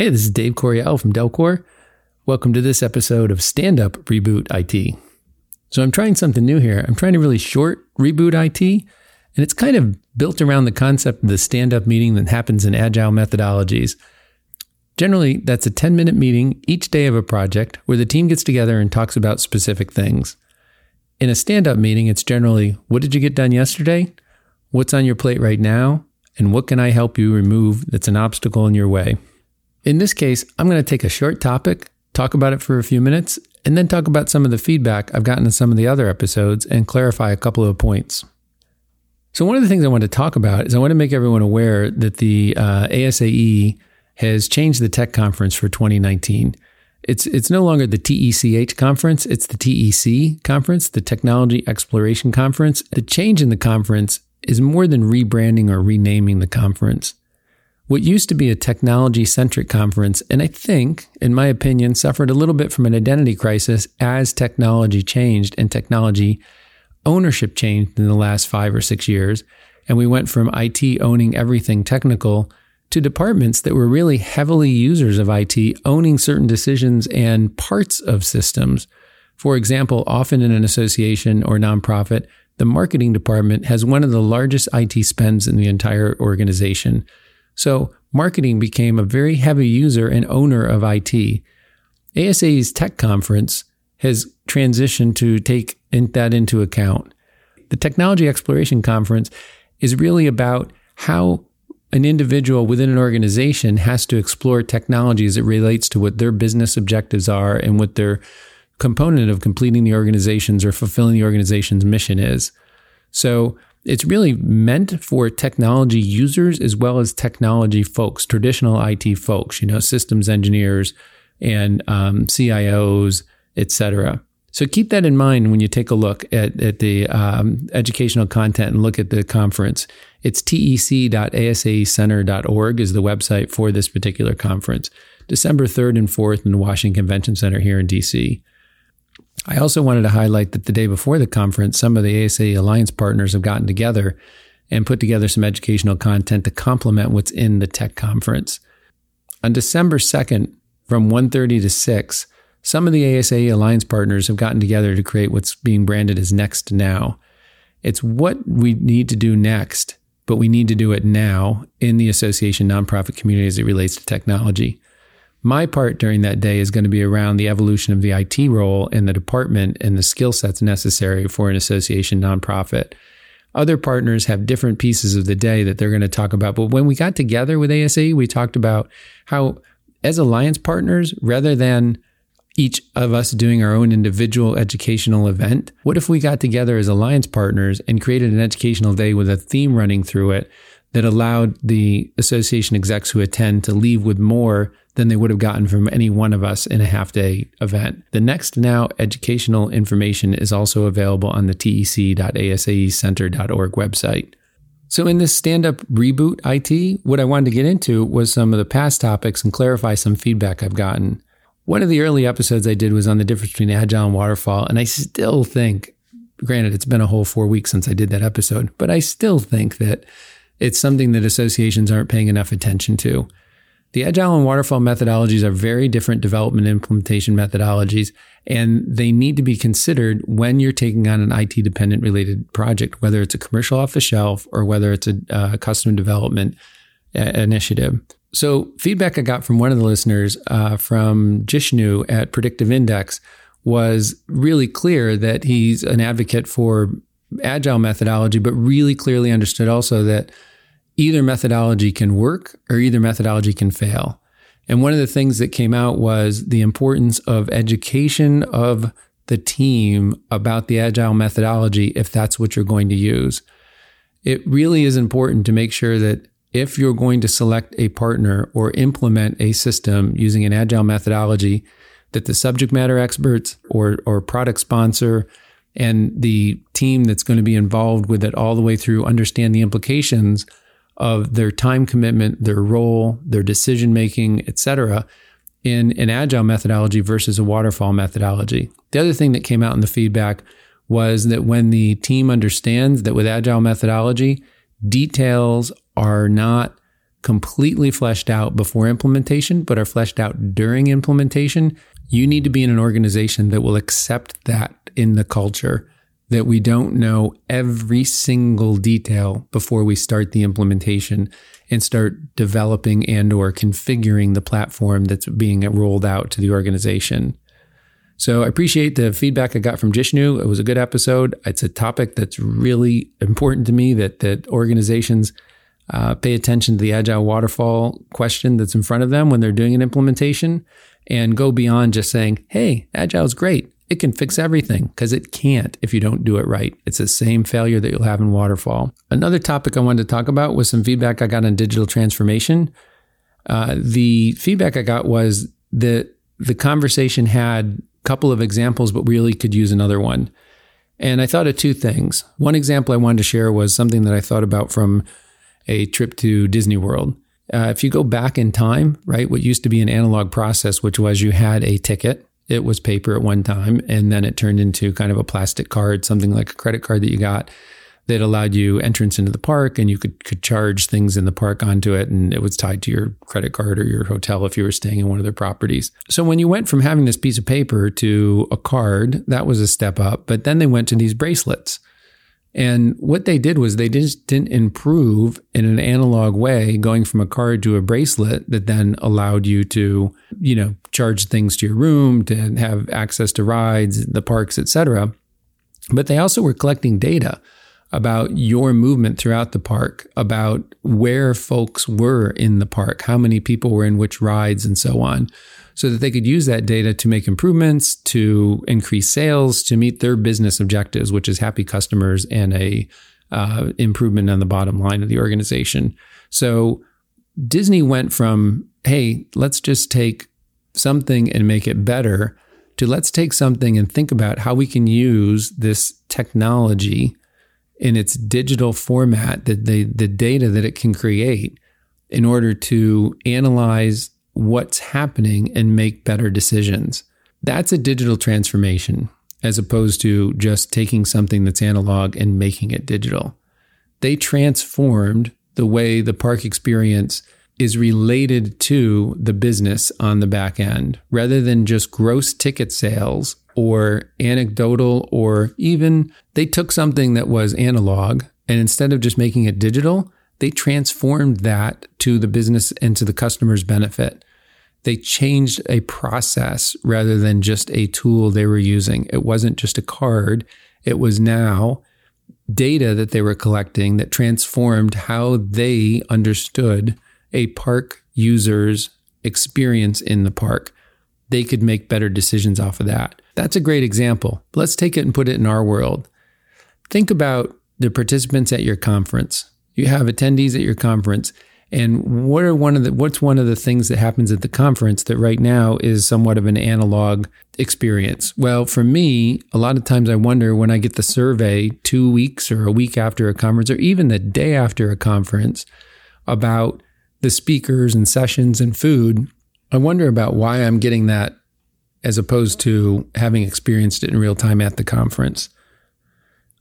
Hey, this is Dave Coriel from Delcor. Welcome to this episode of Stand-Up Reboot IT. So I'm trying something new here. I'm trying to really short Reboot IT, and it's kind of built around the concept of the stand-up meeting that happens in agile methodologies. Generally, that's a 10-minute meeting each day of a project where the team gets together and talks about specific things. In a stand-up meeting, it's generally, what did you get done yesterday? What's on your plate right now? And what can I help you remove that's an obstacle in your way? In this case, I'm going to take a short topic, talk about it for a few minutes, and then talk about some of the feedback I've gotten in some of the other episodes and clarify a couple of points. So one of the things I want to talk about is I want to make everyone aware that the ASAE has changed the tech conference for 2019. It's no longer the TECH conference, it's the TEC conference, the Technology Exploration Conference. The change in the conference is more than rebranding or renaming the conference. What used to be a technology-centric conference, and I think, in my opinion, suffered a little bit from an identity crisis as technology changed and technology ownership changed in the last 5 or 6 years. And we went from IT owning everything technical to departments that were really heavily users of IT owning certain decisions and parts of systems. For example, often in an association or nonprofit, the marketing department has one of the largest IT spends in the entire organization. So marketing became a very heavy user and owner of IT. ASAE's tech conference has transitioned to take that into account. The Technology Exploration Conference is really about how an individual within an organization has to explore technology as it relates to what their business objectives are and what their component of completing the organization's or fulfilling the organization's mission is. So it's really meant for technology users as well as technology folks, traditional IT folks, systems engineers and CIOs, etc. So keep that in mind when you take a look at the educational content and look at the conference. It's tec.asaecenter.org is the website for this particular conference, December 3rd and 4th in the Washington Convention Center here in D.C. I also wanted to highlight that the day before the conference, some of the ASAE Alliance partners have gotten together and put together some educational content to complement what's in the tech conference. On December 2nd, from 1:30 to 6, some of the ASAE Alliance partners have gotten together to create what's being branded as Next Now. It's what we need to do next, but we need to do it now in the association nonprofit community as it relates to technology. My part during that day is going to be around the evolution of the IT role in the department and the skill sets necessary for an association nonprofit. Other partners have different pieces of the day that they're going to talk about. But when we got together with ASAE, we talked about how, as alliance partners, rather than each of us doing our own individual educational event, what if we got together as alliance partners and created an educational day with a theme running through it that allowed the association execs who attend to leave with more than they would have gotten from any one of us in a half-day event. The Next Now educational information is also available on the tec.asaecenter.org website. So in this Stand-Up Reboot IT, what I wanted to get into was some of the past topics and clarify some feedback I've gotten. One of the early episodes I did was on the difference between Agile and Waterfall, and I still think, granted, it's been a whole 4 weeks since I did that episode, but I still think that it's something that associations aren't paying enough attention to. The Agile and Waterfall methodologies are very different development and implementation methodologies, and they need to be considered when you're taking on an IT-dependent related project, whether it's a commercial off-the-shelf or whether it's a custom development initiative. So feedback I got from one of the listeners from Jishnu at Predictive Index was really clear that he's an advocate for Agile methodology, but really clearly understood also that either methodology can work or either methodology can fail. And one of the things that came out was the importance of education of the team about the Agile methodology if that's what you're going to use. It really is important to make sure that if you're going to select a partner or implement a system using an Agile methodology, that the subject matter experts or product sponsor and the team that's going to be involved with it all the way through understand the implications of their time commitment, their role, their decision-making, etc., in an Agile methodology versus a Waterfall methodology. The other thing that came out in the feedback was that when the team understands that with Agile methodology, details are not completely fleshed out before implementation, but are fleshed out during implementation, you need to be in an organization that will accept that in the culture, that we don't know every single detail before we start the implementation and start developing and or configuring the platform that's being rolled out to the organization. So I appreciate the feedback I got from Jishnu. It was a good episode. It's a topic that's really important to me, that organizations pay attention to the agile waterfall question that's in front of them when they're doing an implementation, and go beyond just saying, hey, agile is great, it can fix everything, because it can't if you don't do it right. It's the same failure that you'll have in waterfall. Another topic I wanted to talk about was some feedback I got on digital transformation. The feedback I got was that the conversation had couple of examples, but really could use another one. And I thought of two things. One example I wanted to share was something that I thought about from a trip to Disney World. If you go back in time, right, what used to be an analog process, which was you had a ticket, it was paper at one time, and then it turned into kind of a plastic card, something like a credit card that you got that allowed you entrance into the park, and you could charge things in the park onto it, and it was tied to your credit card or your hotel if you were staying in one of their properties. So when you went from having this piece of paper to a card, that was a step up, but then they went to these bracelets. And what they did was they just didn't improve in an analog way, going from a card to a bracelet that then allowed you to, you know, charge things to your room, to have access to rides, the parks, etc. But they also were collecting data about your movement throughout the park, about where folks were in the park, how many people were in which rides, and so on, so that they could use that data to make improvements, to increase sales, to meet their business objectives, which is happy customers and a improvement on the bottom line of the organization. So Disney went from, hey, let's just take something and make it better, to let's take something and think about how we can use this technology in its digital format, that the data that it can create, in order to analyze what's happening and make better decisions. That's a digital transformation, as opposed to just taking something that's analog and making it digital. They transformed the way the park experience is related to the business on the back end, rather than just gross ticket sales or anecdotal, or even they took something that was analog, and instead of just making it digital, they transformed that to the business and to the customer's benefit. They changed a process rather than just a tool they were using. It wasn't just a card. It was now data that they were collecting that transformed how they understood a park user's experience in the park. They could make better decisions off of that. That's a great example. Let's take it and put it in our world. Think about the participants at your conference. You have attendees at your conference, and what's one of the things that happens at the conference that right now is somewhat of an analog experience? Well, for me, a lot of times I wonder when I get the survey 2 weeks or a week after a conference, or even the day after a conference, about the speakers and sessions and food, I wonder about why I'm getting that as opposed to having experienced it in real time at the conference.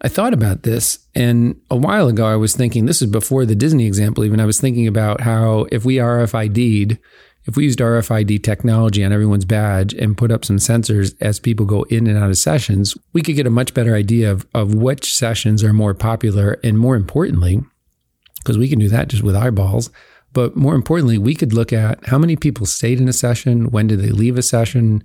I thought about this, and a while ago I was thinking, this is before the Disney example even, I was thinking about how if we used RFID technology on everyone's badge and put up some sensors as people go in and out of sessions, we could get a much better idea of which sessions are more popular, and more importantly, because we can do that just with eyeballs, but more importantly, we could look at how many people stayed in a session, when did they leave a session,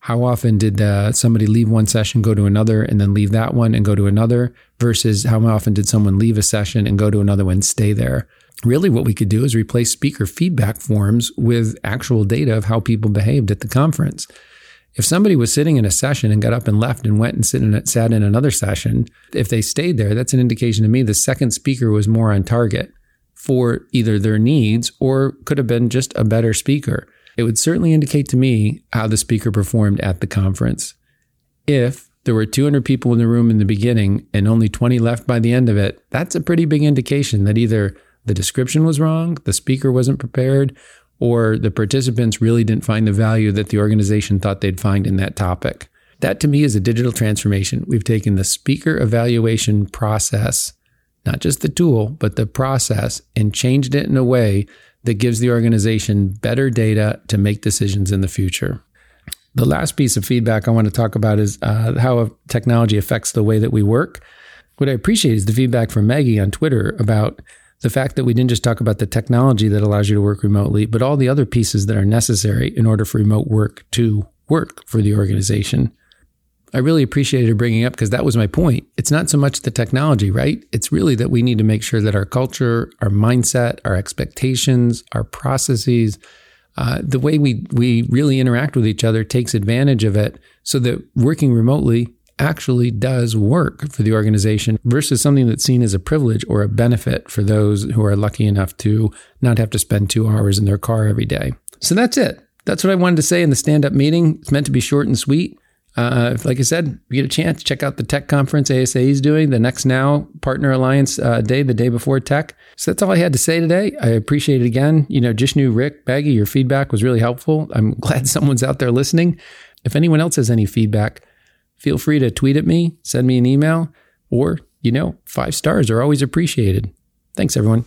how often did somebody leave one session, go to another, and then leave that one and go to another, versus how often did someone leave a session and go to another one and stay there. Really what we could do is replace speaker feedback forms with actual data of how people behaved at the conference. If somebody was sitting in a session and got up and left and went and sat in another session, if they stayed there, that's an indication to me the second speaker was more on target for either their needs, or could have been just a better speaker. It would certainly indicate to me how the speaker performed at the conference. If there were 200 people in the room in the beginning and only 20 left by the end of it, that's a pretty big indication that either the description was wrong, the speaker wasn't prepared, or the participants really didn't find the value that the organization thought they'd find in that topic. That to me is a digital transformation. We've taken the speaker evaluation process, not just the tool, but the process, and changed it in a way that gives the organization better data to make decisions in the future. The last piece of feedback I want to talk about is how technology affects the way that we work. What I appreciate is the feedback from Maggie on Twitter about the fact that we didn't just talk about the technology that allows you to work remotely, but all the other pieces that are necessary in order for remote work to work for the organization. I really appreciated her bringing up because that was my point. It's not so much the technology, right? It's really that we need to make sure that our culture, our mindset, our expectations, our processes, the way we really interact with each other takes advantage of it so that working remotely actually does work for the organization versus something that's seen as a privilege or a benefit for those who are lucky enough to not have to spend 2 hours in their car every day. So that's it. That's what I wanted to say in the stand-up meeting. It's meant to be short and sweet. Like I said, if you get a chance, check out the tech conference ASAE is doing, the Next Now Partner Alliance Day, the day before tech. So that's all I had to say today. I appreciate it again. You know, Jishnu, Rick, Maggie, your feedback was really helpful. I'm glad someone's out there listening. If anyone else has any feedback, feel free to tweet at me, send me an email, or, 5 stars are always appreciated. Thanks, everyone.